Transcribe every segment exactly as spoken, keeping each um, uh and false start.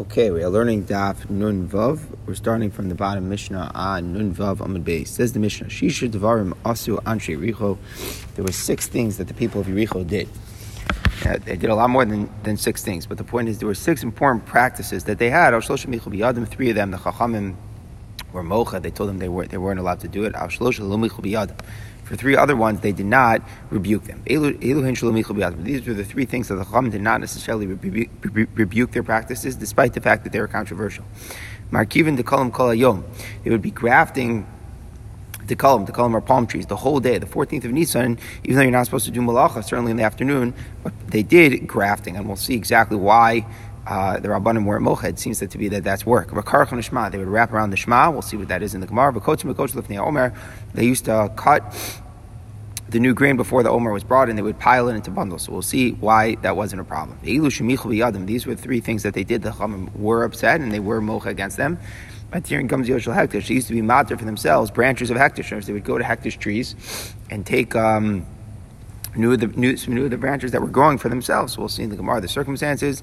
Okay, we are learning Daf Nun Vav. We're starting from the bottom, Mishnah on Nun Vav Amud Beis. Says the Mishnah, Shisha Devarim Asu Anshe Yericho. There were six things that the people of Yericho did. Now, they did a lot more than, than six things, but the point is there were six important practices that they had. Al Shlosha Michal B'Yadim, three of them, the Chachamim were Mocha. They told them they weren't, they weren't allowed to do it. Al Shlosha Lo Michal B'Yadim. For three other ones, they did not rebuke them. These were the three things that the Chacham did not necessarily rebu- rebu- rebuke their practices, despite the fact that they were controversial. Markivin de Kalam Kol Hayom. They would be grafting the Kalam. The Kalam are palm trees the whole day. The fourteenth of Nisan, even though you're not supposed to do Malacha, certainly in the afternoon, but they did grafting, and we'll see exactly why. Uh, the Rabbanim weren't mocha. It seems that to be that that's work. They would wrap around the Shema. We'll see what that is in the Gemara. They used to cut the new grain before the Omer was brought, and they would pile it into bundles. So we'll see why that wasn't a problem. These were three things that they did. The Chachamim were upset, and they were mocha against them. But here comes Yoshel Hektish. They used to be matir for themselves, branches of Hektish. They would go to Hektish trees and take... Um, Knew the knew, knew the branches that were growing for themselves. So we'll see in the Gemara the circumstances.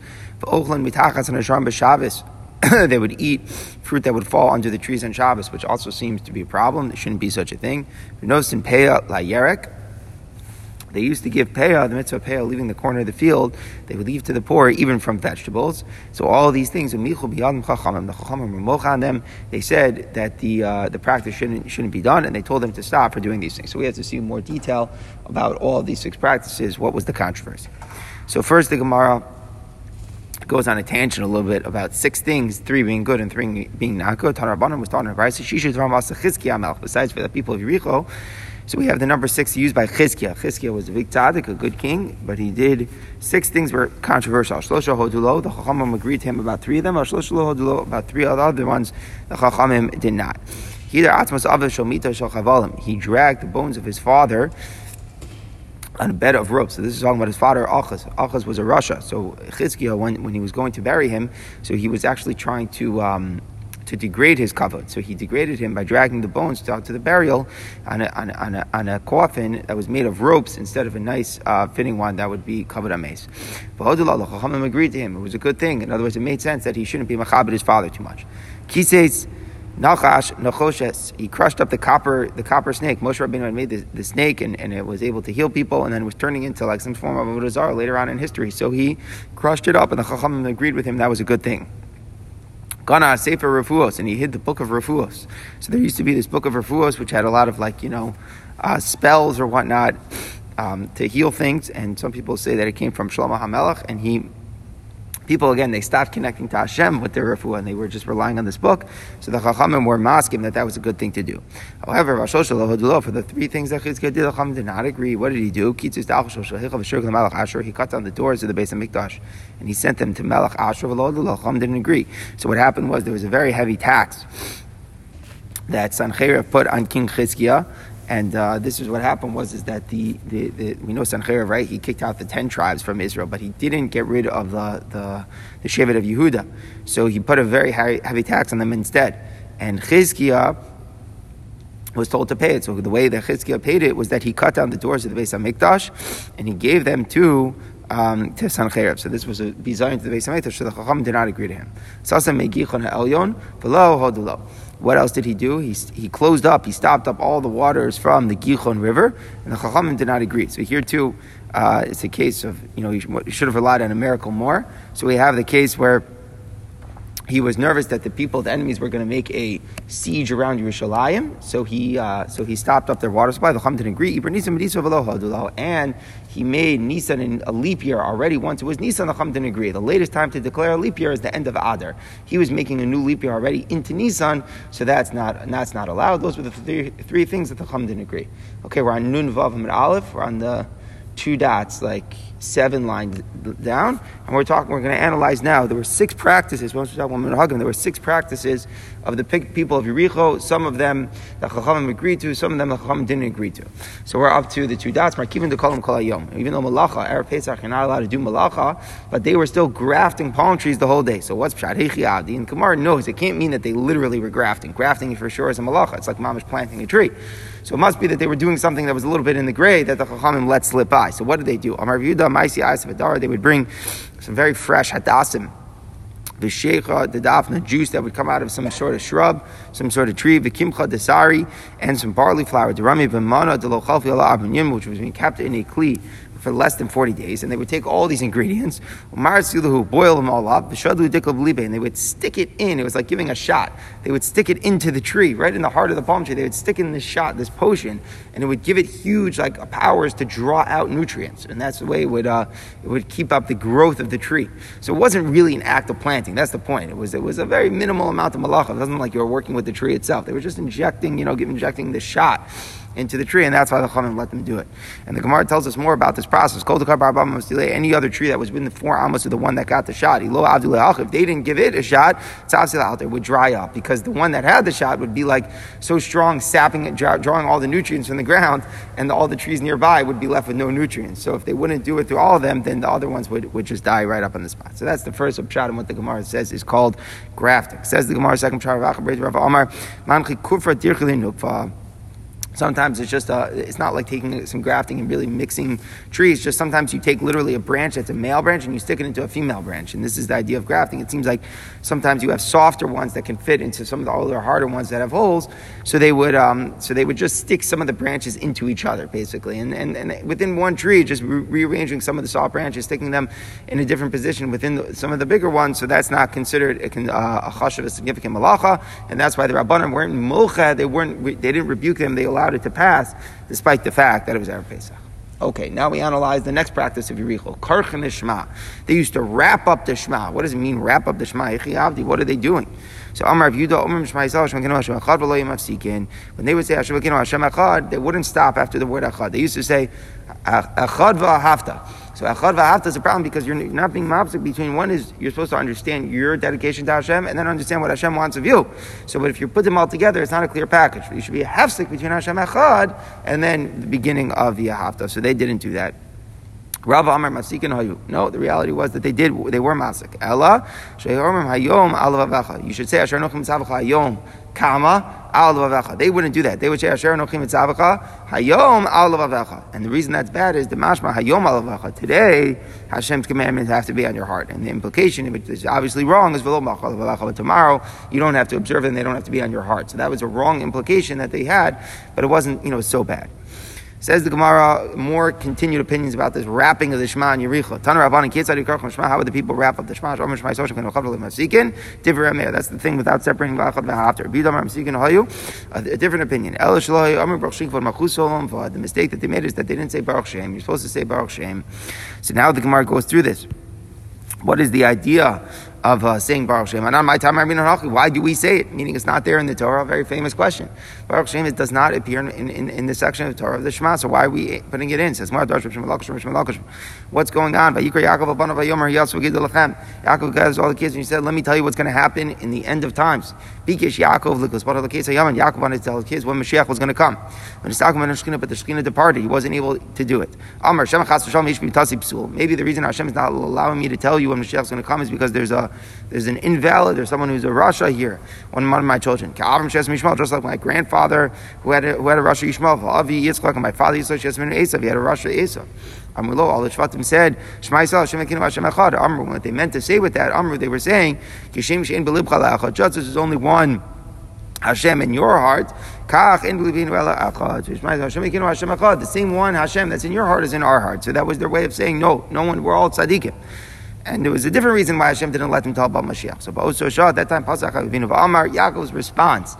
They would eat fruit that would fall under the trees on Shabbos, which also seems to be a problem. There shouldn't be such a thing. They used to give payah, the mitzvah payah, leaving the corner of the field. They would leave to the poor, even from vegetables. So all of these things, the Chachamim were mocha on them. They said that the uh, the practice shouldn't shouldn't be done, and they told them to stop for doing these things. So we have to see more detail about all of these six practices. What was the controversy? So first, the Gemara goes on a tangent a little bit about six things, three being good and three being not good. Tan Rabbanan was taught in Raisa, besides for the people of Yericho. So we have the number six used by Chizkiah. Chizkiah was a big tzaddik, a good king, but he did six things were controversial. Shlosha hodulo, the Chachamim agreed to him about three of them. Shlosha hodulo, about three other ones, the Chachamim did not. He dragged the bones of his father on a bed of ropes. So this is talking about his father, Achaz. Achaz was a Rasha. So Chizkiah, when, when he was going to bury him, so he was actually trying to... Um, to degrade his kavod. So he degraded him by dragging the bones out to the burial on a, on a, on a, on a coffin that was made of ropes instead of a nice uh, fitting one that would be kavod ames. But Hodullah, the Chachamim agreed to him. It was a good thing. In other words, it made sense that he shouldn't be machabed his father too much. Kiseis Nachash Nachoshes. He crushed up the copper the copper snake. Moshe Rabbeinu had made the, the snake and, and it was able to heal people and then was turning into like some form of Avodah Zarah later on in history. So he crushed it up and the Chachamim agreed with him. That was a good thing. Gana Sefer Refuos, and he hid the book of Refuos. So there used to be this book of Refuos, which had a lot of like, you know, uh, spells or whatnot um, to heal things. And some people say that it came from Shlomo HaMelech, and he, people again, they stopped connecting to Hashem with their Refuah, and they were just relying on this book. So the Chachamim were masking that that was a good thing to do. However, for the three things that Chizkiah did, the Chachamim did not agree. What did he do? He cut down the doors of the Beis HaMikdash, and he sent them to Melech Asher. The Chachamim didn't agree. So what happened was there was a very heavy tax that Sancheriv put on King Chizkiah. And uh, this is what happened was is that the, the, the we know Sancheriv, right? He kicked out the ten tribes from Israel, but he didn't get rid of the the, the Shevet of Yehuda. So he put a very high, heavy tax on them instead. And Chizkiah was told to pay it. So the way that Chizkiah paid it was that he cut down the doors of the Beis HaMikdash and he gave them to Um, to Sancheriv. So this was a bizarre to the Beis HaMikdash, so the Chacham did not agree to him. What else did he do? He, he closed up, he stopped up all the waters from the Gihon River, and the Chachamim did not agree. So here too, uh, it's a case of, you know, you should have relied on a miracle more. So we have the case where he was nervous that the people, the enemies, were going to make a siege around Yerushalayim. So he uh, so he stopped up their water supply. The Chachamim didn't agree. And he made Nisan in a leap year already. Once it was Nisan, the Chachamim didn't agree. The latest time to declare a leap year is the end of Adar. He was making a new leap year already into Nisan, so that's not that's not allowed. Those were the three, three things that the Chachamim didn't agree. Okay, we're on Nun, Vav, and Aleph. We're on the two dots, like seven lines down, and we're talking. We're going to analyze now. There were six practices. Once we talk about Minhagim, there were six practices of the people of Yericho. Some of them the Chachamim agreed to. Some of them the Chachamim didn't agree to. So we're up to the two dots. Markivin to Kolam Kol Hayom. Even though Malacha, Erev Pesach, you're not allowed to do Malacha, but they were still grafting palm trees the whole day. So what's Pshat? Heichi Avdi. And Gemara knows it can't mean that they literally were grafting. Grafting for sure is a Malacha. It's like mamish planting a tree. So it must be that they were doing something that was a little bit in the gray that the Chachamim let slip by. So what did they do? Amar Yehuda, Maisi Ayis Vadara, they would bring some very fresh hadassim v'shecha, the dafna, juice that would come out of some sort of shrub, some sort of tree, v'kimcha, the sari, and some barley flour, derami v'mana, de lo chalfi ala abanim, which was being kept in a kli for less than forty days, and they would take all these ingredients, boil them all up, and they would stick it in. It was like giving a shot. They would stick it into the tree, right in the heart of the palm tree. They would stick in this shot, this potion, and it would give it huge like powers to draw out nutrients, and that's the way it would uh, it would keep up the growth of the tree. So it wasn't really an act of planting. That's the point. It was it was a very minimal amount of malacha. It wasn't like you were working with the tree itself. They were just injecting, you know, injecting the shot into the tree, and that's why the Chachamim let them do it. And the Gemara tells us more about this process. Any other tree that was within the four amos of the one that got the shot, if they didn't give it a shot, it would dry up, because the one that had the shot would be like so strong, sapping and drawing all the nutrients from the ground, and all the trees nearby would be left with no nutrients. So if they wouldn't do it to all of them, then the other ones would, would just die right up on the spot. So that's the first upshot, and what the Gemara says is called grafting. Says the Gemara, second upshot, sometimes it's just, uh, it's not like taking some grafting and really mixing trees. Just sometimes you take literally a branch that's a male branch and you stick it into a female branch. And this is the idea of grafting. It seems like sometimes you have softer ones that can fit into some of the older, harder ones that have holes. So they would um, so they would just stick some of the branches into each other, basically. And and, and within one tree, just re- rearranging some of the soft branches, sticking them in a different position within the, some of the bigger ones. So that's not considered a, uh, a chash of a significant malacha. And that's why the Rabbanim weren't mulcha. They, weren't, they didn't rebuke them. They allowed it to pass, despite the fact that it was Erev Pesach. Okay, now we analyze the next practice of Yericho. Karchen is Shema. They used to wrap up the Shema. What does it mean, wrap up the Shema? What are they doing? So Amar Yehuda, Amar Shema Yisrael, Hashem Elokeinu, Hashem Echad v'lo yemafsikin. When they would say Hashem Elokeinu, Hashem Echad, they wouldn't stop after the word Echad. They used to say Echad v'ahavta. So Echad v'ahavta is a problem because you're not being mopsik between one is you're supposed to understand your dedication to Hashem and then understand what Hashem wants of you. So but if you put them all together, it's not a clear package. You should be a hefsek between Hashem Echad and then the beginning of the Ahavta. So they didn't do that. Rav Amar Masikin Hayu. No, the reality was that they did. They were Masik. Ella Shehormim Hayom Alavavecha. You should say Asher Nochim Tzavacha Hayom Kama Alavavecha. They wouldn't do that. They would say Asher Nochim Tzavacha Hayom Alavavecha. And the reason that's bad is the Mashma Hayom Alavavecha. Today Hashem's commandments have to be on your heart, and the implication, which is obviously wrong, is V'lo Machal Alavavecha. But tomorrow you don't have to observe them; they don't have to be on your heart. So that was a wrong implication that they had, but it wasn't, you know, so bad. Says the Gemara, more continued opinions about this wrapping of the Shema in Yericho. Tana Rabbanan, Kitzad Yikarchon Shema, how would the people wrap up the Shema? Omer Shema Yisrael, Shekin Ochad V'Lemasikin, Divrei Meir. That's the thing without separating V'Achad V'Hafter. B'Yudam Ramasikin Hayu, a different opinion. El Shlohi, Omer Baruch Shem Kvod Machus Olam V'Ad. The mistake that they made is that they didn't say Baruch Shem. You're supposed to say Baruch Shem. So now the Gemara goes through this. What is the idea of uh, saying Baruch Shem? And on my time, why do we say it? Meaning it's not there in the Torah. A very famous question. Baruch Shem does not appear in, in, in the section of the Torah of the Shema. So why are we putting it in? Says, what's going on? Yaakov gathers all the kids and he said, let me tell you what's going to happen in the end of times. Bikish Yaakov, Yaakov wanted to tell the kids when Mashiach was going to come. But the Shekhinah departed. He wasn't able to do it. Maybe the reason Hashem is not allowing me to tell you when Mashiach is going to come is because there's a There's an invalid, there's someone who's a Rasha here, one of my children. Just like my grandfather who had a, who had a Rasha Yishmael, and my father Yisrael, he had a Rasha Esav. Amru lo, all the Shvatim said, Shema Yisrael, Hashem Elokeinu, Hashem Echad. Amru, what they meant to say with that, Amru, they were saying, Kishem she'en b'libcha la'achad, just as there's only one Hashem in your heart, the same one Hashem that's in your heart is in our heart. So that was their way of saying, no, no one, we're all tzaddikim. And there was a different reason why Hashem didn't let them tell about Mashiach. So, Ba'osu Shah, at that time, Pasach HaVinu Amar, Yaakov's response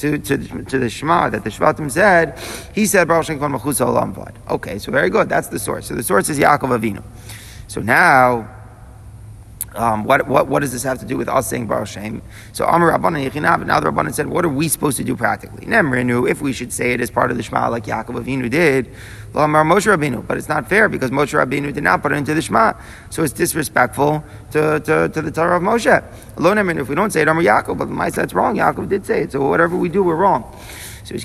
to, to, to the Shema that the Shvatim said, he said, Baruch Shem Kvod Machutz Ha'olam V'ad. Okay, so very good. That's the source. So the source is Yaakov Avinu. So now, Um, what, what what does this have to do with us saying Baruch Shem? So Amar Rabbanan Yechinav, and now the Rabbanan said, what are we supposed to do practically? Nemrinu, if we should say it as part of the Shema like Yaakov Avinu did, L'amar Moshe Rabbeinu, but it's not fair because Moshe Rabbeinu did not put it into the Shema, so it's disrespectful to, to, to the Torah of Moshe. Lo Nemrinu, if we don't say it, Amar Yaakov, but my that's wrong, Yaakov did say it, so whatever we do, we're wrong. So they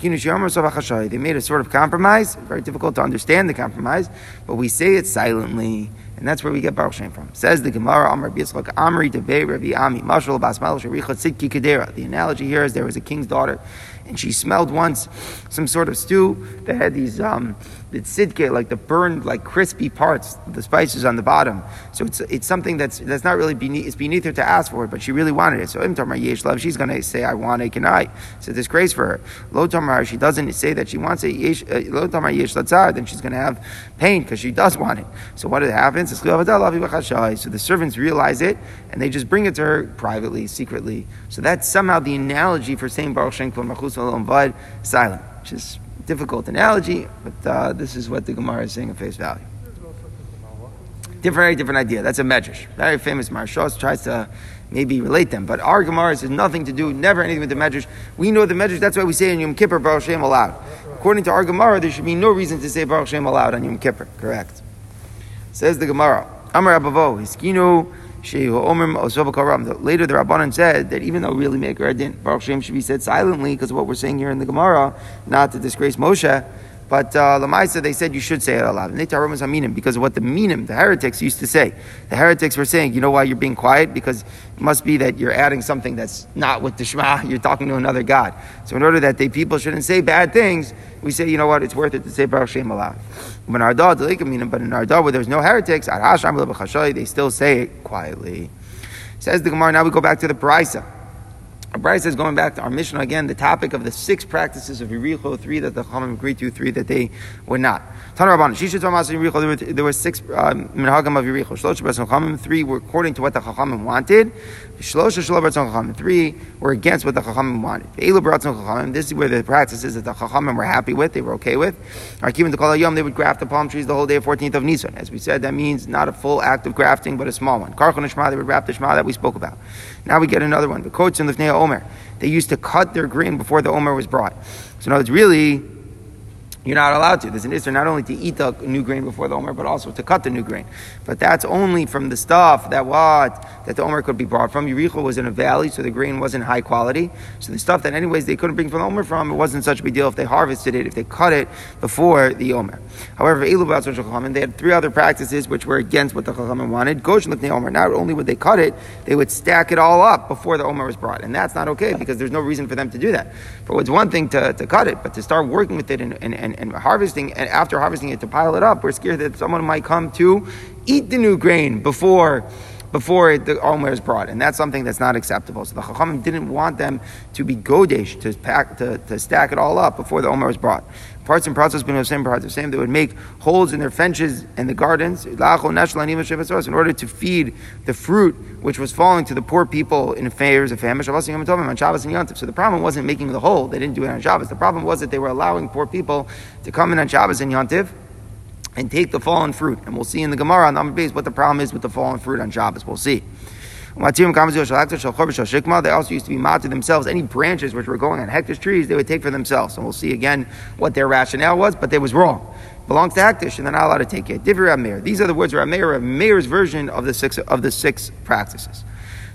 made a sort of compromise, very difficult to understand the compromise, but we say it silently. And that's where we get Baruch Shem from. Says the Gemara, Amr B'Yitzchak, Amri Devei Rabbi Ami, Mashal Basmal Shericha Tzidki Kedera. The analogy here is there was a king's daughter, and she smelled once some sort of stew that had these um, the sidke, like the burned, like crispy parts, the spices on the bottom. So it's it's something that's that's not really beneath it's beneath her to ask for it, but she really wanted it. So im tamar yesh love, she's gonna say I want it, can I? It's a disgrace for her. Lo tamar, she doesn't say that she wants it. Yesh lo tamar yesh latzar, then she's gonna have pain because she does want it. So what happens? So the servants realize it and they just bring it to her privately, secretly. So that's somehow the analogy for saying Baruch Shem Kol Malchus Olam Vad silent, which is a difficult analogy, but uh, this is what the Gemara is saying at face value. Different, very different idea. That's a medrash. Very famous Maharsha tries to maybe relate them, but our Gemara has nothing to do, never anything with the medrash. We know the medrash. That's why we say in Yom Kippur Baruch Shem aloud. According to our Gemara, there should be no reason to say Baruch Shem aloud on Yom Kippur. Correct. Says the Gemara. Amar Abavo, Hiskinu, Shehu Omrim, Osoba Karam. Later the Rabbanan said that even though really make her din, Baruch Shem should be said silently because of what we're saying here in the Gemara, not to disgrace Moshe. But uh, Lamaisa, they said you should say it aloud. Because of what the minim, the heretics, used to say. The heretics were saying, you know why you're being quiet? Because it must be that you're adding something that's not with the Shema. You're talking to another God. So in order that they people shouldn't say bad things, we say, you know what, it's worth it to say Baruch Shem aloud. But in Ardah, where there's no heretics, they still say it quietly. Says the Gemara, now we go back to the Paraisa. Bryce is going back to our Mishnah again, the topic of the six practices of Yericho, three that the Chachamim agreed to, three that they were not. Tana Rabbanan, Shisha Tomas in Yericho, there were six Minhagim of Yericho. Shlosha B'Ratzon Chachamim, three were according to what the Chachamim wanted. Shlosha Shelo B'Ratzon Chachamim, three were against what the Chachamim wanted. Eilu B'Ratzon Chachamim, this is where the practices that the Chachamim were happy with, they were okay with. Arkiven Dekol Hayom, they would graft the palm trees the whole day of fourteenth of Nisan. As we said, that means not a full act of grafting, but a small one. Karchon Shema, they would wrap the Shema that we spoke about. Now we get another one. The Kots and the Fnei Omer. They used to cut their grain before the Omer was brought. So now it's really, you're not allowed to. There's an issue not only to eat the new grain before the Omer, but also to cut the new grain. But that's only from the stuff that what? That the Omer could be brought from. Yericho was in a valley, so the grain wasn't high quality. So the stuff that anyways they couldn't bring from the Omer from, it wasn't such a big deal if they harvested it, if they cut it before the Omer. However, Eilu B'Ratzon Chachamim, they had three other practices which were against what the Chachamim wanted. Gosh l'fnei Omer, not only would they cut it, they would stack it all up before the Omer was brought. And that's not okay because there's no reason for them to do that. For it's one thing to, to cut it, but to start working with it and, and, and And, and harvesting, and after harvesting it to pile it up, we're scared that someone might come to eat the new grain before before the Omer is brought, and that's something that's not acceptable. So the Chachamim didn't want them to be godesh, to pack, to, to stack it all up before the Omer was brought. Parts and parts of the same, parts of the same. They would make holes in their fences and the gardens in order to feed the fruit which was falling to the poor people in affairs of famine. So the problem wasn't making the hole. They didn't do it on Shabbos. The problem was that they were allowing poor people to come in on Shabbos and Yontif and take the fallen fruit. And we'll see in the Gemara on the Amud Beis what the problem is with the fallen fruit on Shabbos. We'll see. They also used to be mad to themselves. Any branches which were going on hektish trees, they would take for themselves. And we'll see again what their rationale was, but it was wrong. It belongs to hektish, and they're not allowed to take it. Divir Rameir. These are the words of Rameir, Rameir's version of the six of the six practices.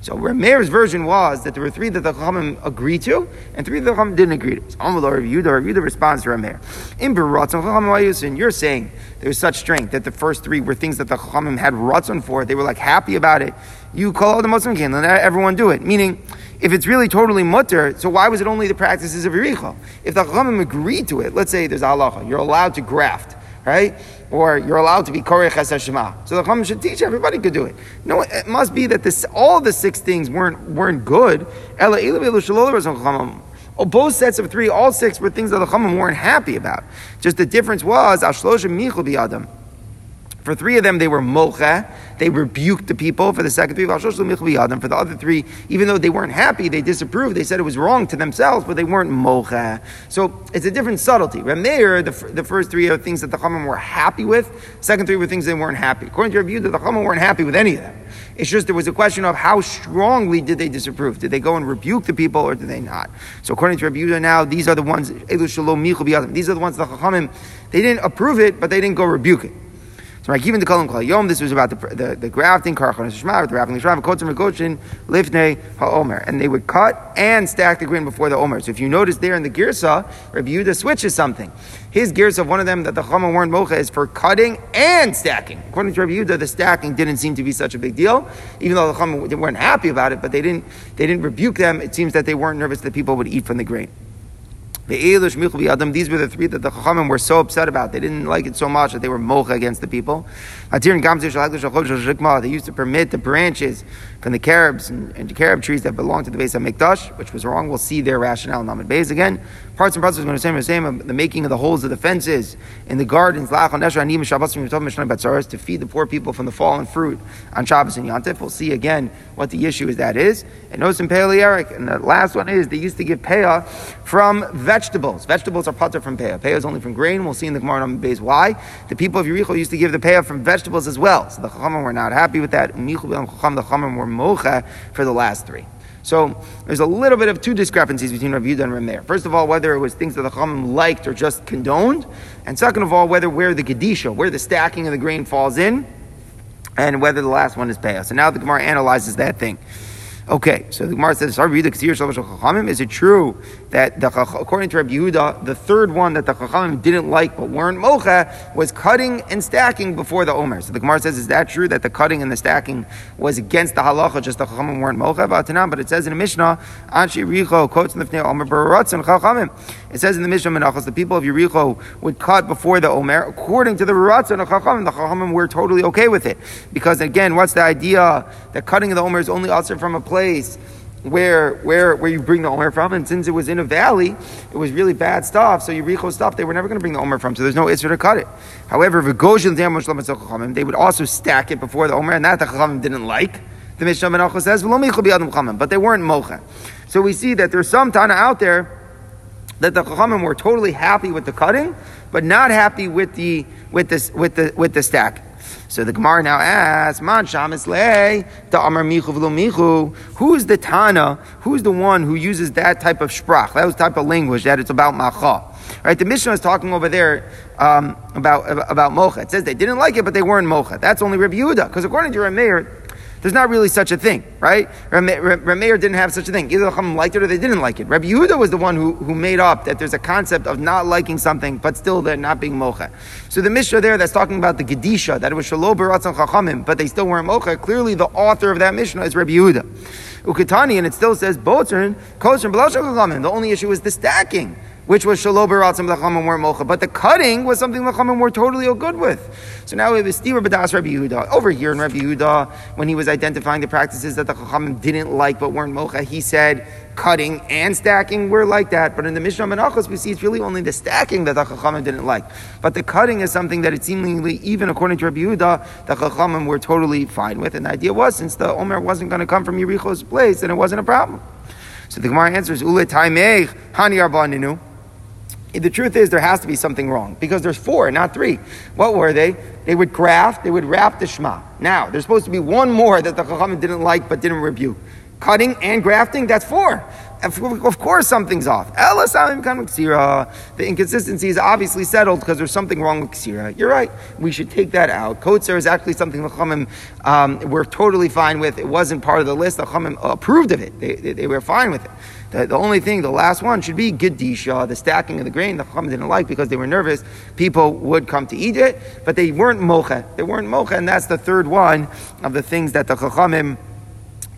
So Rameir's version was that there were three that the Chachamim agreed to, and three that the Chachamim didn't agree to. It's Amud Rav Yehuda. Rav Yehuda responds to Rameir. In Beratzon Chachamim Vayusin, you're saying there was such strength that the first three were things that the Chachamim had ratzon for. They were like happy about it. You call all the Muslim king, let everyone do it. Meaning, if it's really totally mutter, so why was it only the practices of Yericho? If the Chachamim agreed to it, let's say there's halacha, you're allowed to graft, right? Or you're allowed to be korech es hashema. So the Chachamim should teach everybody could do it. No, it must be that this, all the six things weren't weren't good. Ela ilu ilu shalol razon Chachamim. Oh, both sets of three, all six were things that the Chachamim weren't happy about. Just the difference was al shlosha michul biadam. For three of them, they were mocha. They rebuked the people. For the second three, for the other three, even though they weren't happy, they disapproved. They said it was wrong to themselves, but they weren't mocha. So it's a different subtlety. Rameir, the, the first three are things that the Chachamim were happy with. Second three were things they weren't happy. According to Rav Yehuda, the Chachamim weren't happy with any of them. It's just there was a question of how strongly did they disapprove? Did they go and rebuke the people or did they not? So according to Rav Yehuda now, these are the ones, these are the ones the Chachamim, they didn't approve it, but they didn't go rebuke it. So I given the Kalim Kol Yom. This was about the the, the grafting, Karchon Shema, the wrapping Shema, Kotzim Rekochin, Lifnei HaOmer, and they would cut and stack the grain before the Omer. So if you notice there in the Girsa, Rabbi Yehuda switches something. His Girsa, one of them that the Chachamim warned Mocha is for cutting and stacking. According to Rabbi Yehuda, the stacking didn't seem to be such a big deal, even though the Chachamim weren't happy about it. But they didn't they didn't rebuke them. It seems that they weren't nervous that people would eat from the grain. These were the three that the Chachamim were so upset about. They didn't like it so much that they were mocha against the people. They used to permit the branches from the carobs and, and the carob trees that belonged to the base of Mikdash, which was wrong. We'll see their rationale in Amud Beis again. Parts and parts going to say the same, the making of the holes of the fences in the gardens, to feed the poor people from the fallen fruit on Shabbos and Yantif. We'll see again what the issue is that is. And Nosim Peah Eric. And the last one is they used to give Peah from vegetables. Vegetables are pater from Peah. Peah is only from grain. We'll see in the Gemara on Beis why. The people of Yericho used to give the Peah from vegetables as well. So the Chachamim were not happy with that. The Chachamim were mocha for the last three. So there's a little bit of two discrepancies between Rav Yehuda and Rav Meir. First of all, whether it was things that the Chachamim liked or just condoned. And second of all, whether where the Gedisha, where the stacking of the grain falls in, and whether the last one is Peah. So now the Gemara analyzes that thing. Okay, so the Gemara says, is it true that the, according to Rabbi Yehuda, the third one that the Chachamim didn't like but weren't mocha was cutting and stacking before the Omer? So the Gemara says, is that true that the cutting and the stacking was against the halacha, just the Chachamim weren't mocha? But it says in the Mishnah, it says in the Mishnah Menachos, the people of Yericho would cut before the Omer. According to the Ratzon of Chachamim, the Chachamim were totally okay with it. Because again, what's the idea? The cutting of the Omer is only also from a place place where where where you bring the Omer from, and since it was in a valley, it was really bad stuff, so Yericho stuff, they were never going to bring the Omer from, so there's no Isra to cut it. However, they would also stack it before the Omer, and that the Chachamim didn't like. The Mishnah Menachos says, but they weren't mocha. So we see that there's some Tana out there that the Chachamim were totally happy with the cutting, but not happy with the with this with the with the stack. So the Gemara now asks, Man Shamis Lei, the Amar Michu V'lo Michu. Who's the Tana? Who's the one who uses that type of sprach? That was the type of language that it's about Macha. Right? The Mishnah is talking over there um, about, about about mocha. It says they didn't like it, but they weren't mocha. That's only Rabbi Yehuda, because according to Rav Meir, there's not really such a thing, right? Rav Meir didn't have such a thing. Either the Chachamim liked it or they didn't like it. Rabbi Yehuda was the one who, who made up that there's a concept of not liking something, but still they're not being mocha. So the Mishnah there that's talking about the Gedisha, that it was Shelo B'Ratzon Chachamim, but they still weren't mocha, clearly the author of that Mishnah is Rabbi Yehuda. Ukitani, and it still says, Botern, Kosher, B'Lashem Chachamim. The only issue is the stacking, which was Shelo B'Ratzon L'Chachamim were mocha, but the cutting was something L'Chachamim were totally good with. So now we have a Stira B'das Rabbi Yehuda. Over here in Rabbi Yehuda, when he was identifying the practices that the Chachamim didn't like but weren't mocha, he said cutting and stacking were like that. But in the Mishnah Menachos, we see it's really only the stacking that the Chachamim didn't like. But the cutting is something that it seemingly, even according to Rabbi Yehuda, the Chachamim were totally fine with. And the idea was, since the Omer wasn't going to come from Yericho's place, then it wasn't a problem. So the Gemara answers, Ule Taimeh, Hani Arba Ninu. The truth is there has to be something wrong because there's four, not three. What were they? They would graft, they would wrap the Shema. Now, there's supposed to be one more that the Chachamim didn't like but didn't rebuke. Cutting and grafting, that's four. Of course something's off. The inconsistency is obviously settled because there's something wrong with Ksira. You're right. We should take that out. Kotzer is actually something the Chachamim um, were totally fine with. It wasn't part of the list. The Chachamim approved of it. They, they, they were fine with it. The, the only thing, the last one, should be Gedisha, the stacking of the grain. The Chachamim didn't like because they were nervous. People would come to eat it, but they weren't mocha. They weren't mocha, and that's the third one of the things that the Chachamim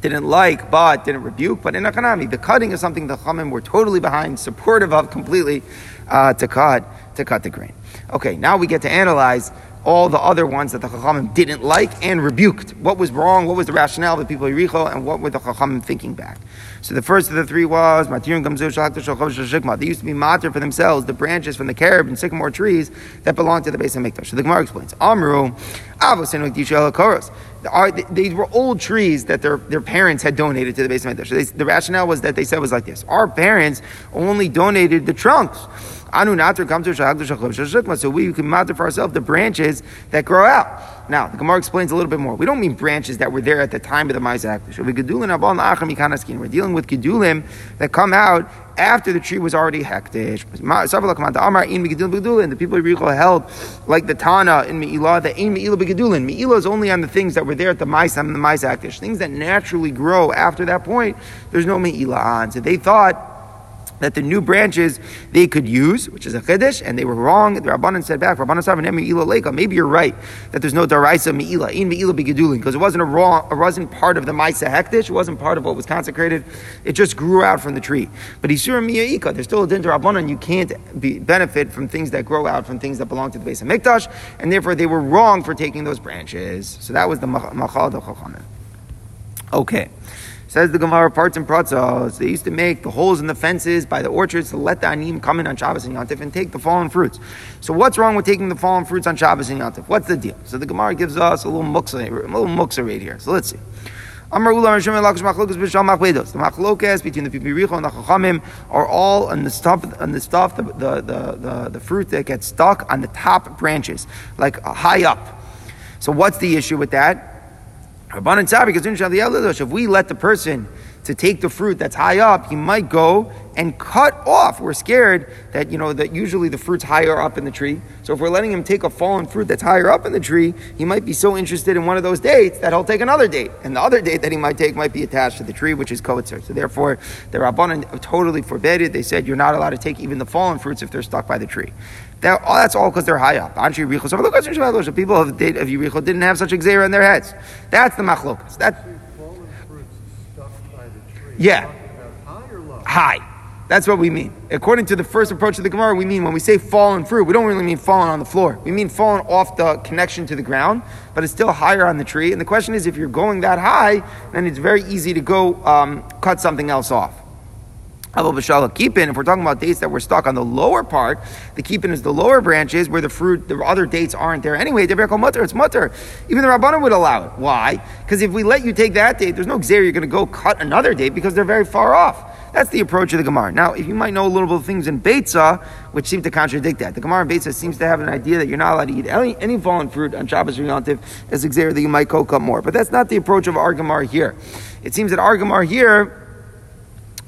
didn't like, but didn't rebuke. But in Akanami, the cutting is something the Chachamim were totally behind, supportive of completely, uh, to cut, to cut the grain. Okay, now we get to analyze all the other ones that the Chachamim didn't like and rebuked. What was wrong? What was the rationale of the people of Yericho? And what were the Chachamim thinking back? So the first of the three was, they used to be matir for themselves, the branches from the carob and sycamore trees that belonged to the Beis HaMikdash. So the Gemara explains, Amru, these were old trees that their, their parents had donated to the Beis HaMikdash. So they, the rationale was that they said was like this, our parents only donated the trunks. Anu natur kamtur shachaktu shachov shachakma. So we can matter for ourselves the branches that grow out. Now, the Gemara explains a little bit more. We don't mean branches that were there at the time of the Ma'aseh HaKadosh. We're dealing with gedulim that come out after the tree was already hektish. And the people of Yericho held, like the Tana in Me'ilah, that ein Me'ilah b'gedulin. Me'ilah is only on the things that were there at the Ma'aseh and the Ma'aseh HaKadosh. Things that naturally grow after that point, there's no Me'ilah on. So they thought that the new branches they could use, which is a chiddush, and they were wrong. The Rabbanan said back, Rabbanan said, maybe you're right that there's no daraisa me'ilah, in me'ilah begedulin, because it wasn't a raw, it wasn't part of the ma'isa hektish, it wasn't part of what was consecrated, it just grew out from the tree. But isur mi'ika, there's still a din to Rabbanan, you can't be, benefit from things that grow out from things that belong to the base of Mikdash, and therefore they were wrong for taking those branches. So that was the machal de chachamim. Okay. Says the Gemara, parts and pratzos, they used to make the holes in the fences by the orchards to let the anim come in on Shabbos and Yom Tov and take the fallen fruits. So what's wrong with taking the fallen fruits on Shabbos and Yom Tov? What's the deal? So the Gemara gives us a little muksa, a little muksa right here. So let's see. The machlokas between the Pipiricho and the Chachamim are all on the stuff, on the stuff, the the the, the, the fruit that gets stuck on the top branches, like high up. So what's the issue with that? If we let the person to take the fruit that's high up, he might go and cut off. We're scared that, you know, that usually the fruit's higher up in the tree. So if we're letting him take a fallen fruit that's higher up in the tree, he might be so interested in one of those dates that he'll take another date. And the other date that he might take might be attached to the tree, which is kotzer. So therefore, the Rabbanan totally forbade it. They said you're not allowed to take even the fallen fruits if they're stuck by the tree. That, oh, that's all because they're high up. The people of, of Yericho didn't have such a gzeira in their heads. That's the machlokas. That, yeah, high. That's what we mean. According to the first approach of the Gemara, we mean when we say fallen fruit, we don't really mean fallen on the floor. We mean fallen off the connection to the ground, but it's still higher on the tree. And the question is, if you're going that high, then it's very easy to go um, cut something else off. Kippin, if we're talking about dates that were stuck on the lower part, the kippin is the lower branches where the fruit, the other dates aren't there anyway. It's mutter. Even the Rabbanim would allow it. Why? Because if we let you take that date, there's no xer you're going to go cut another date because they're very far off. That's the approach of the Gemara. Now, if you might know a little bit of things in Beitza, which seem to contradict that. The Gemara in Beitza seems to have an idea that you're not allowed to eat any, any fallen fruit on Shabbos or Yom Tov as a xer that you might cook up more. But that's not the approach of our Gemara here. It seems that our Gemara here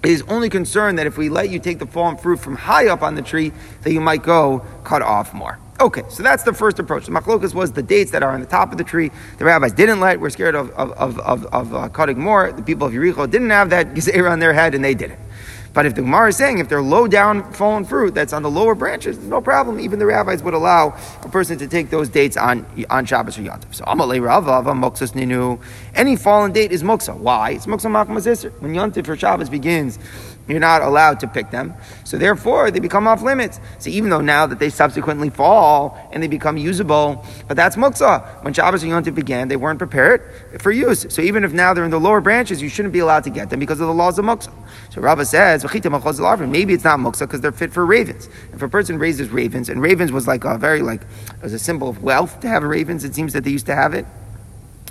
is only concerned that if we let you take the fallen fruit from high up on the tree, that you might go cut off more. Okay, so that's the first approach. The machlokas was the dates that are on the top of the tree. The rabbis didn't let. We're scared of of of, of, of uh, cutting more. The people of Yericho didn't have that gezeira on their head, and they did it. But if the Gemara is saying if they're low down fallen fruit that's on the lower branches, there's no problem. Even the rabbis would allow a person to take those dates on on Shabbos or Yom Tov. So Amalei Rava Moksas Ninu. Any fallen date is moksa. Why? It's moksa machmas iser. When Yom Tov or Shabbos begins, you're not allowed to pick them. So therefore, they become off limits. So even though now that they subsequently fall and they become usable, but that's muksa. When Shabbos and Yom Tov began, they weren't prepared for use. So even if now they're in the lower branches, you shouldn't be allowed to get them because of the laws of muksa. So Rava says, maybe it's not muksa because they're fit for ravens. If a person raises ravens, and ravens was like a very, like, it was a symbol of wealth to have ravens. It seems that they used to have it.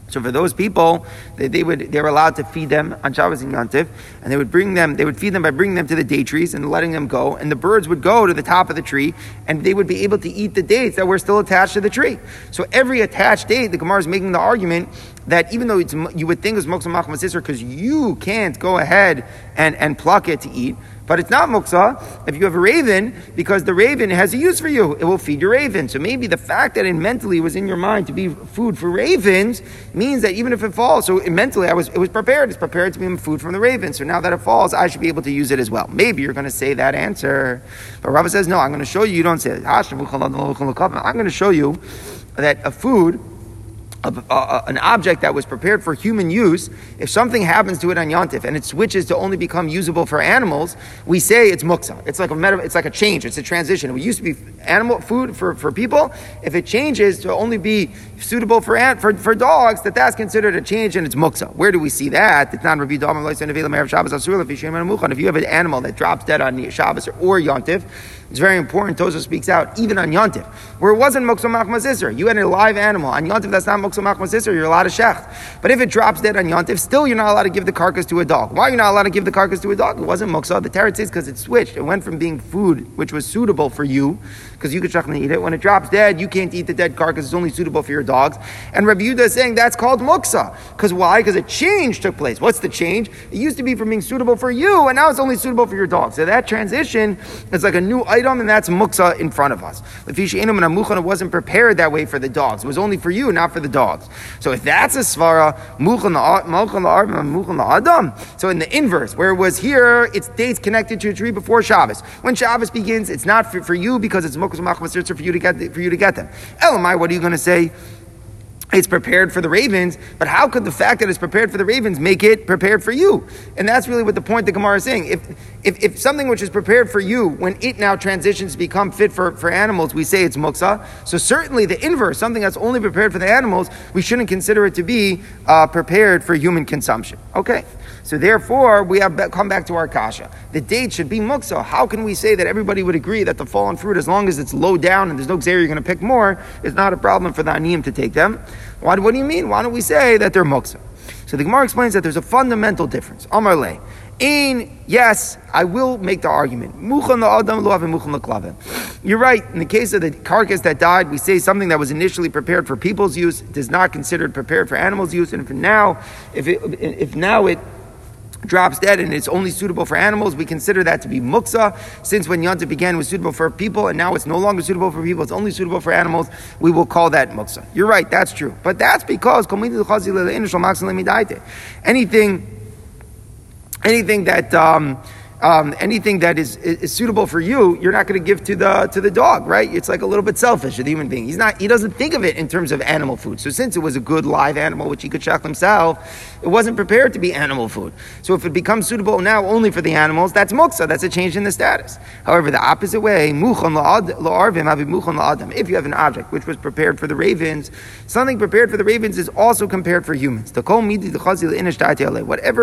So for those people, they, they would they were allowed to feed them on Shabbos and Yom Tov, and they would bring them. They would feed them by bringing them to the date trees and letting them go. And the birds would go to the top of the tree, and they would be able to eat the dates that were still attached to the tree. So every attached date, the Gemara is making the argument that even though it's, you would think it's moksa machmas iser because you can't go ahead and and pluck it to eat. But it's not muksa if you have a raven, because the raven has a use for you. It will feed your raven. So maybe the fact that it mentally was in your mind to be food for ravens means that even if it falls, so it mentally I was it was prepared. It's prepared to be food from the raven. So now that it falls, I should be able to use it as well. Maybe you're going to say that answer. But Rava says, no, I'm going to show you. You don't say that. I'm going to show you that a food, A, a, an object that was prepared for human use, if something happens to it on Yom Tov and it switches to only become usable for animals, we say it's muksa. It's like a meta, it's like a change. It's a transition. It used to be animal food for, for people. If it changes to only be suitable for for, for dogs, that that's considered a change and it's muksa. Where do we see that? It's not Rabbi Dama of Shabbos Asur. If you have an animal that drops dead on Shabbos or Yom Tov, it's very important. Tosa speaks out even on Yom Tov, where it wasn't muksa machmas iser. You had a live animal on Yom Tov. That's not muksa. You're allowed to shech. But if it drops dead on Yom Tov, still you're not allowed to give the carcass to a dog. Why are you not allowed to give the carcass to a dog? It wasn't muksa. The teretz is because it switched. It went from being food, which was suitable for you, because you could shech and eat it. When it drops dead, you can't eat the dead carcass. It's only suitable for your dogs. And Rabbi Yehuda is saying that's called muksa. Because why? Because a change took place. What's the change? It used to be from being suitable for you, and now it's only suitable for your dog. So that transition is like a new item, and that's muksa in front of us. It wasn't prepared that way for the dogs. It was only for you, not for the dogs. dogs. So if that's a svara, muchan la'adam. So in the inverse, where it was here, it's dates connected to a tree before Shabbos. When Shabbos begins, it's not for, for you because it's mokus machmas tzitzer for you to get for you to get them. Elamai, what are you going to say? It's prepared for the ravens, but how could the fact that it's prepared for the ravens make it prepared for you? And that's really what the point the Gemara is saying. If, if, if something which is prepared for you, when it now transitions to become fit for, for animals, we say it's muksa. So certainly the inverse, something that's only prepared for the animals, we shouldn't consider it to be uh, prepared for human consumption. Okay? So therefore, we have come back to our kasha. The date should be muksa. How can we say that everybody would agree that the fallen fruit, as long as it's low down and there's no xer you're going to pick more, is not a problem for the aniyim to take them? Why, what do you mean? Why don't we say that they're muksa? So the Gemara explains that there's a fundamental difference. Amar le. In, yes, I will make the argument. You're right. In the case of the carcass that died, we say something that was initially prepared for people's use is not considered prepared for animals' use. And for now, if, it, if now it drops dead and it's only suitable for animals, we consider that to be muksa. Since when Yontif began it was suitable for people and now it's no longer suitable for people, it's only suitable for animals, we will call that muksa. You're right, that's true. But that's because anything anything that um, um, anything that is, is, is suitable for you, you're not going to give to the to the dog, right? It's like a little bit selfish of the human being. He's not, he doesn't think of it in terms of animal food. So since it was a good live animal which he could shack himself, it wasn't prepared to be animal food. So if it becomes suitable now only for the animals, that's muksa. That's a change in the status. However, the opposite way, muchan la'arvim havi muchan la'adam. If you have an object which was prepared for the ravens, something prepared for the ravens is also compared for humans. Whatever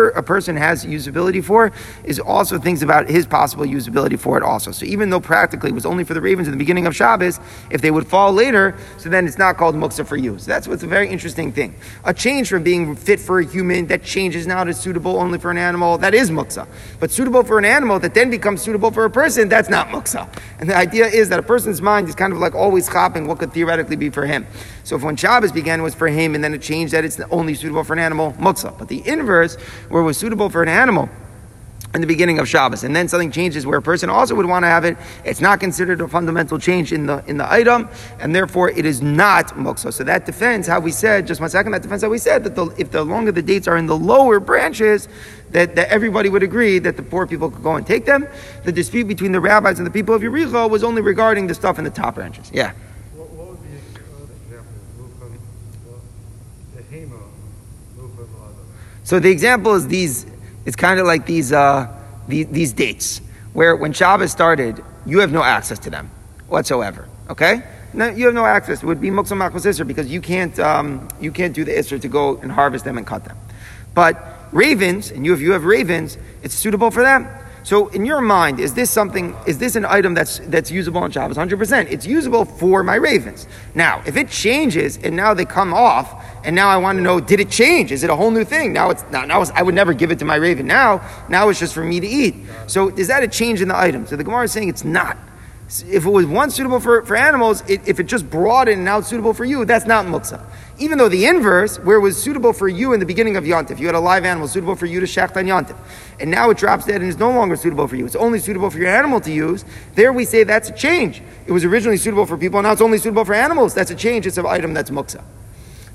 a person has usability for is also things about his possible usability for it also. So even though practically it was only for the ravens in the beginning of Shabbos, if they would fall later, so then it's not called muksa for you. So that's what's a very interesting thing. A change from being fit for a human that changes now to suitable only for an animal, that is muksa. But suitable for an animal that then becomes suitable for a person, that's not muksa. And the idea is that a person's mind is kind of like always hopping what could theoretically be for him. So if when Shabbos began it was for him and then it changed that it's only suitable for an animal, muksa. But the inverse, where it was suitable for an animal in the beginning of Shabbos, and then something changes where a person also would want to have it, it's not considered a fundamental change in the in the item, and therefore it is not muksa. So that defends how we said, just one second, that defends how we said that the, if the longer the dates are in the lower branches, that, that everybody would agree that the poor people could go and take them. The dispute between the rabbis and the people of Yericho was only regarding the stuff in the top branches. Yeah. What, what would be an example of the hema? So the example is these. It's kind of like these, uh, these these dates, where when Shabbos started, you have no access to them whatsoever. Okay, no, you have no access. It would be muksa machmas isser because you can't um, you can't do the isser to go and harvest them and cut them. But ravens, and you if you have ravens, it's suitable for them. So in your mind, is this something? Is this an item that's that's usable on Shabbos? one hundred percent. It's usable for my ravens. Now, if it changes and now they come off, and now I want to know, did it change? Is it a whole new thing? Now it's now, now it's, I would never give it to my raven. Now, now it's just for me to eat. So is that a change in the item? So the Gemara is saying it's not. If it was once suitable for, for animals, it, if it just broadened and now it's suitable for you, that's not muksa. Even though the inverse, where it was suitable for you in the beginning of Yontif, you had a live animal suitable for you to shecht on Yontif, and now it drops dead and is no longer suitable for you. It's only suitable for your animal to use. There we say that's a change. It was originally suitable for people, and now it's only suitable for animals. That's a change. It's an item that's muksa.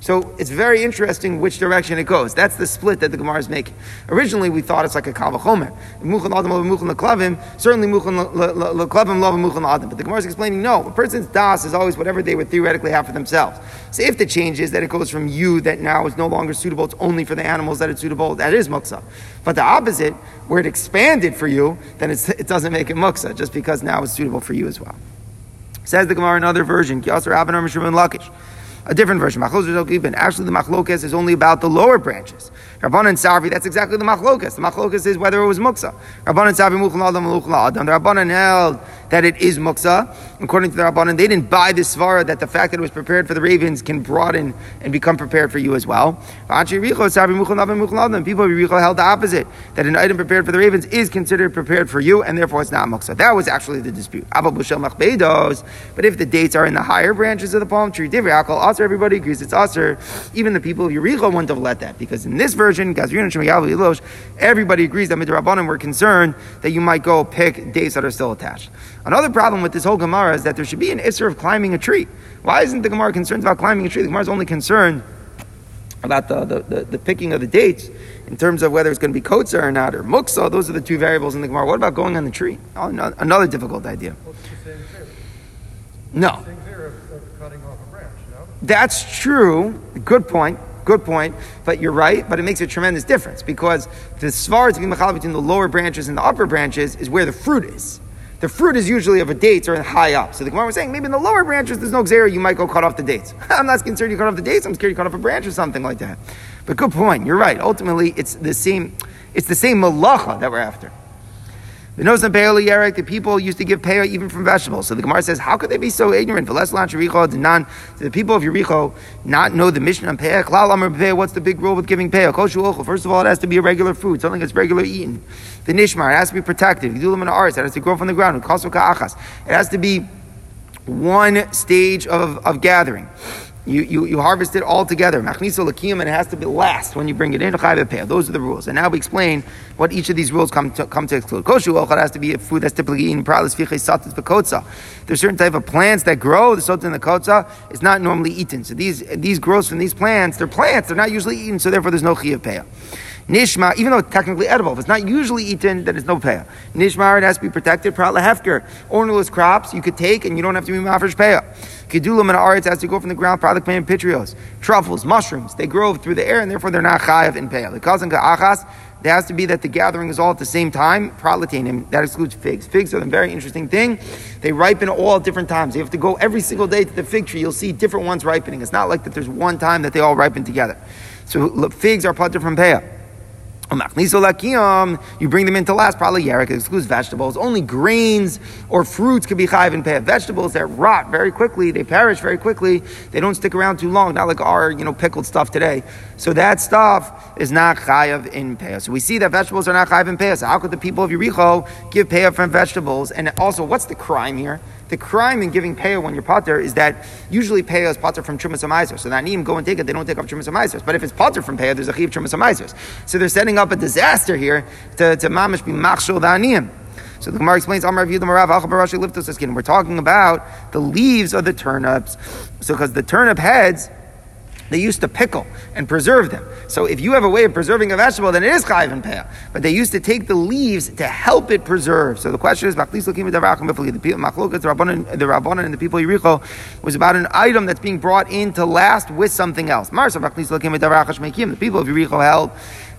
So it's very interesting which direction it goes. That's the split that the Gemara is making. Originally, we thought it's like a kal v'chomer. Muchan l'adam love muchan l'klavim. Certainly, muchan l'klavim love muchan l'adam. But the Gemara is explaining, no, a person's das is always whatever they would theoretically have for themselves. So if the change is that it goes from you that now is no longer suitable, it's only for the animals that it's suitable, that is muksa. But the opposite, where it expanded for you, then it's, it doesn't make it muksa, just because now it's suitable for you as well. Says the Gemara in another version, Kiyasar Abanar Mishrim and Lakish. A different version. Actually, the machlokes is only about the lower branches. Rabbanan and Sarvi, that's exactly the machlokes. The machlokes is whether it was muksa. Rabbanan and Sarvi, muchal adam, muchal adam. The Rabbanan held that it is muksa. According to the Rabbanan, they didn't buy this svara that the fact that it was prepared for the ravens can broaden and become prepared for you as well. People of Yericho held the opposite, that an item prepared for the ravens is considered prepared for you, and therefore it's not muksa. That was actually the dispute. But if the dates are in the higher branches of the palm tree, everybody agrees it's Aser. Even the people of Yericho wouldn't have let that, because in this version, everybody agrees that Midrabanan were concerned that you might go pick dates that are still attached. Another problem with this whole Gemara is that there should be an Isser of climbing a tree. Why isn't the Gemara concerned about climbing a tree? The Gemara is only concerned about the, the, the, the picking of the dates in terms of whether it's going to be kotzer or not, or muksa. Those are the two variables in the Gemara. What about going on the tree? Oh, no, another difficult idea. Well, it's the same fear. No. It's the same fear of, of cutting off a branch, no? That's true. Good point. Good point, but you're right, but it makes a tremendous difference because the svar to be mechala between the lower branches and the upper branches is where the fruit is. The fruit is usually of a dates or high up. So the Gemara was saying, maybe in the lower branches, there's no xera, you might go cut off the dates. I'm not concerned you cut off the dates, I'm scared you cut off a branch or something like that. But good point, you're right. Ultimately, it's the same it's the same malacha that we're after. The people used to give payah even from vegetables. So the Gemara says, how could they be so ignorant? Did the people of Yericho not know the Mishnah on payah? What's the big rule with giving payah? First of all, it has to be a regular food, something that's regular eaten. The nishmar, it has to be protected. It has to grow from the ground. It has to be one stage of, of gathering. You, you you harvest it all together. And it has to be last when you bring it in. Those are the rules. And now we explain what each of these rules come to, come to exclude. Koshu ochad has to be a food that's typically eaten. There's certain type of plants that grow. The sot in the kotza is not normally eaten. So these these grows from these plants. They're plants. They're not usually eaten. So therefore, there's no chi of peah. Nishma, even though it's technically edible, if it's not usually eaten, then it's no peah. Nishma, it has to be protected. Prat lahefker, ornamental crops you could take, and you don't have to be mafresh peah. Kedulam and aretz has to go from the ground. Product plant pitrios, truffles, mushrooms, they grow through the air, and therefore they're not chayav in peah. The kazan ka'achas, there has to be that the gathering is all at the same time. Pralatanim, that excludes figs. Figs are a very interesting thing. They ripen all at different times. You have to go every single day to the fig tree. You'll see different ones ripening. It's not like that there's one time that they all ripen together. So look, figs are plucked from peah. You bring them into last, probably yarek, it excludes vegetables. Only grains or fruits could be chayiv and peah. Vegetables that rot very quickly, they perish very quickly, they don't stick around too long, not like our, you know, pickled stuff today. So that stuff is not chayiv in peah. So we see that vegetables are not chayiv in peah. So how could the people of Yericho give peah from vegetables? And also, what's the crime here? The crime in giving peah when you're pater is that usually peah is pater from Trumas HaMaizos. So the Aniyim go and take it, they don't take off Trumas HaMaizos. But if it's pater from peah, there's a chi of Trumas HaMaizos. So they're setting up a disaster here to, to mamish be machshol the Aniyim. So the Gemara explains, we're talking about the leaves of the turnips. So because the turnip heads, they used to pickle and preserve them. So if you have a way of preserving a vegetable, then it is chayiv and peah. But they used to take the leaves to help it preserve. So the question is, the Rabbanan and the people of Yericho was about an item that's being brought in to last with something else. The people of Yericho held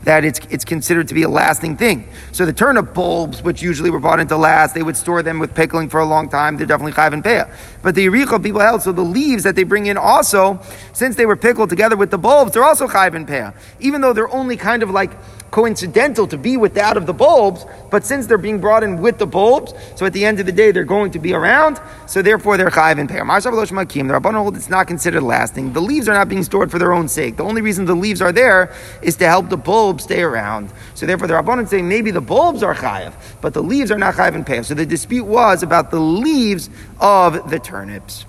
that it's it's considered to be a lasting thing. So the turnip bulbs, which usually were bought into last, they would store them with pickling for a long time. They're definitely chayiv and peah. But the Yericho people held, so the leaves that they bring in also, since they were pickled together with the bulbs, they're also chayiv and peah. Even though they're only kind of like coincidental to be with that of the bulbs, but since they're being brought in with the bulbs, so at the end of the day, they're going to be around, so therefore they're chayiv and peah. The Rabbanan hold it's not considered lasting. The leaves are not being stored for their own sake. The only reason the leaves are there is to help the bulbs stay around. So therefore the Rabbanan say maybe the bulbs are chayiv, but the leaves are not chayiv and peah. So the dispute was about the leaves of the turnips.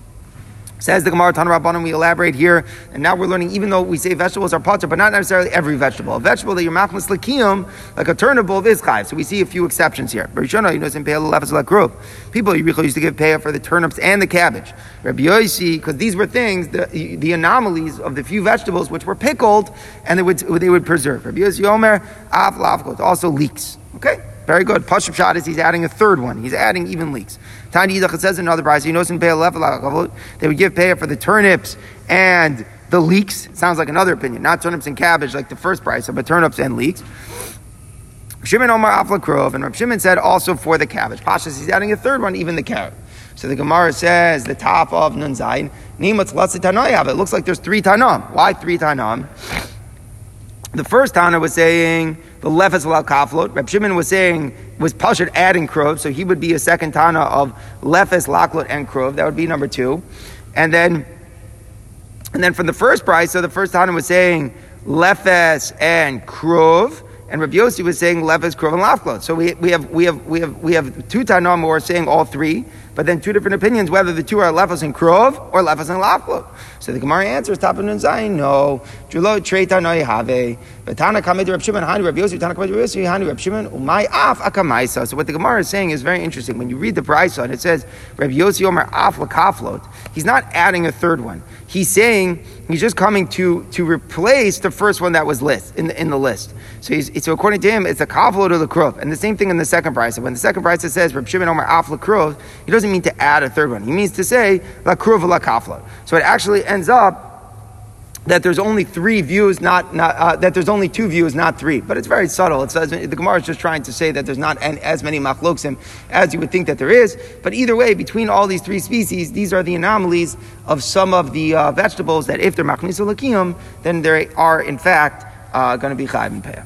Says the Gemara, Tana Rabbanan, we elaborate here, and now we're learning, even though we say vegetables are potter, but not necessarily every vegetable. A vegetable that you're machmas l'kiyum, like a turnip bulb, is chayiv. So we see a few exceptions here. Barishona, you know, in peah l'lefes l'akruv. People in Yericho used to give peah for the turnips and the cabbage. Rabbi Yosi, because these were things, the, the anomalies of the few vegetables which were pickled, and they would they would preserve. Rabbi Yosi Omer, af l'avkot, also leeks. Okay? Very good. Pashup Shad is he's adding a third one. He's adding even leeks. Tani Yidach says in another brayso, you know, in peah lefel, they would give peah for the turnips and the leeks. Sounds like another opinion. Not turnips and cabbage like the first brayso, but turnips and leeks. Shimon Omar Afla Krov, and Rav Shimon said also for the cabbage. Pashas, he's adding a third one, even the carrot. So the Gemara says, the top of Nun Zayin, Nimatz Latsi Tanayav. It looks like there's three Tanam. Why three Tanam? The first Tana was saying, the lefes l'kaflot. Reb Shimon was saying, was Pashut adding krov, so he would be a second Tana of lefes laklot and krov. That would be number two. And then, and then from the first price, so the first Tana was saying lefes and krov, and Rabbi Yossi was saying Lev is Krov and Lavklot. So we we have we have we have we have two Tanaim who are saying all three, but then two different opinions whether the two are Levas and Krov or Levas and Lavklot. So the Gemara answers Tapin and Zayin, no. Julo Trei Tanoi Have. But Tana Kamed Reb Shimon Hani Reb Yossi. Tana Kamed Reb Yossi Hani Reb Shimon Umay Af Akamaisa. So what the Gemara is saying is very interesting. When you read the Brayso and it says Reb Yossi Omer Af Lakaflot, he's not adding a third one. He's saying he's just coming to to replace the first one that was list in the in the list. So he's so according to him, it's the kavlod or the krov, and the same thing in the second brayso. When the second brayso says Reb Shimon Omer Af Lakrov, he doesn't mean to add a third one. He means to say La Krov La Kaflod. So it actually ends up that there's only three views, not, not uh, that there's only two views, not three. But it's very subtle. It says the Gemara is just trying to say that there's not an, as many machloksim as you would think that there is. But either way, between all these three species, these are the anomalies of some of the uh, vegetables that, if they're machniso l'kiyum, then they are in fact uh, going to be chayv and peh.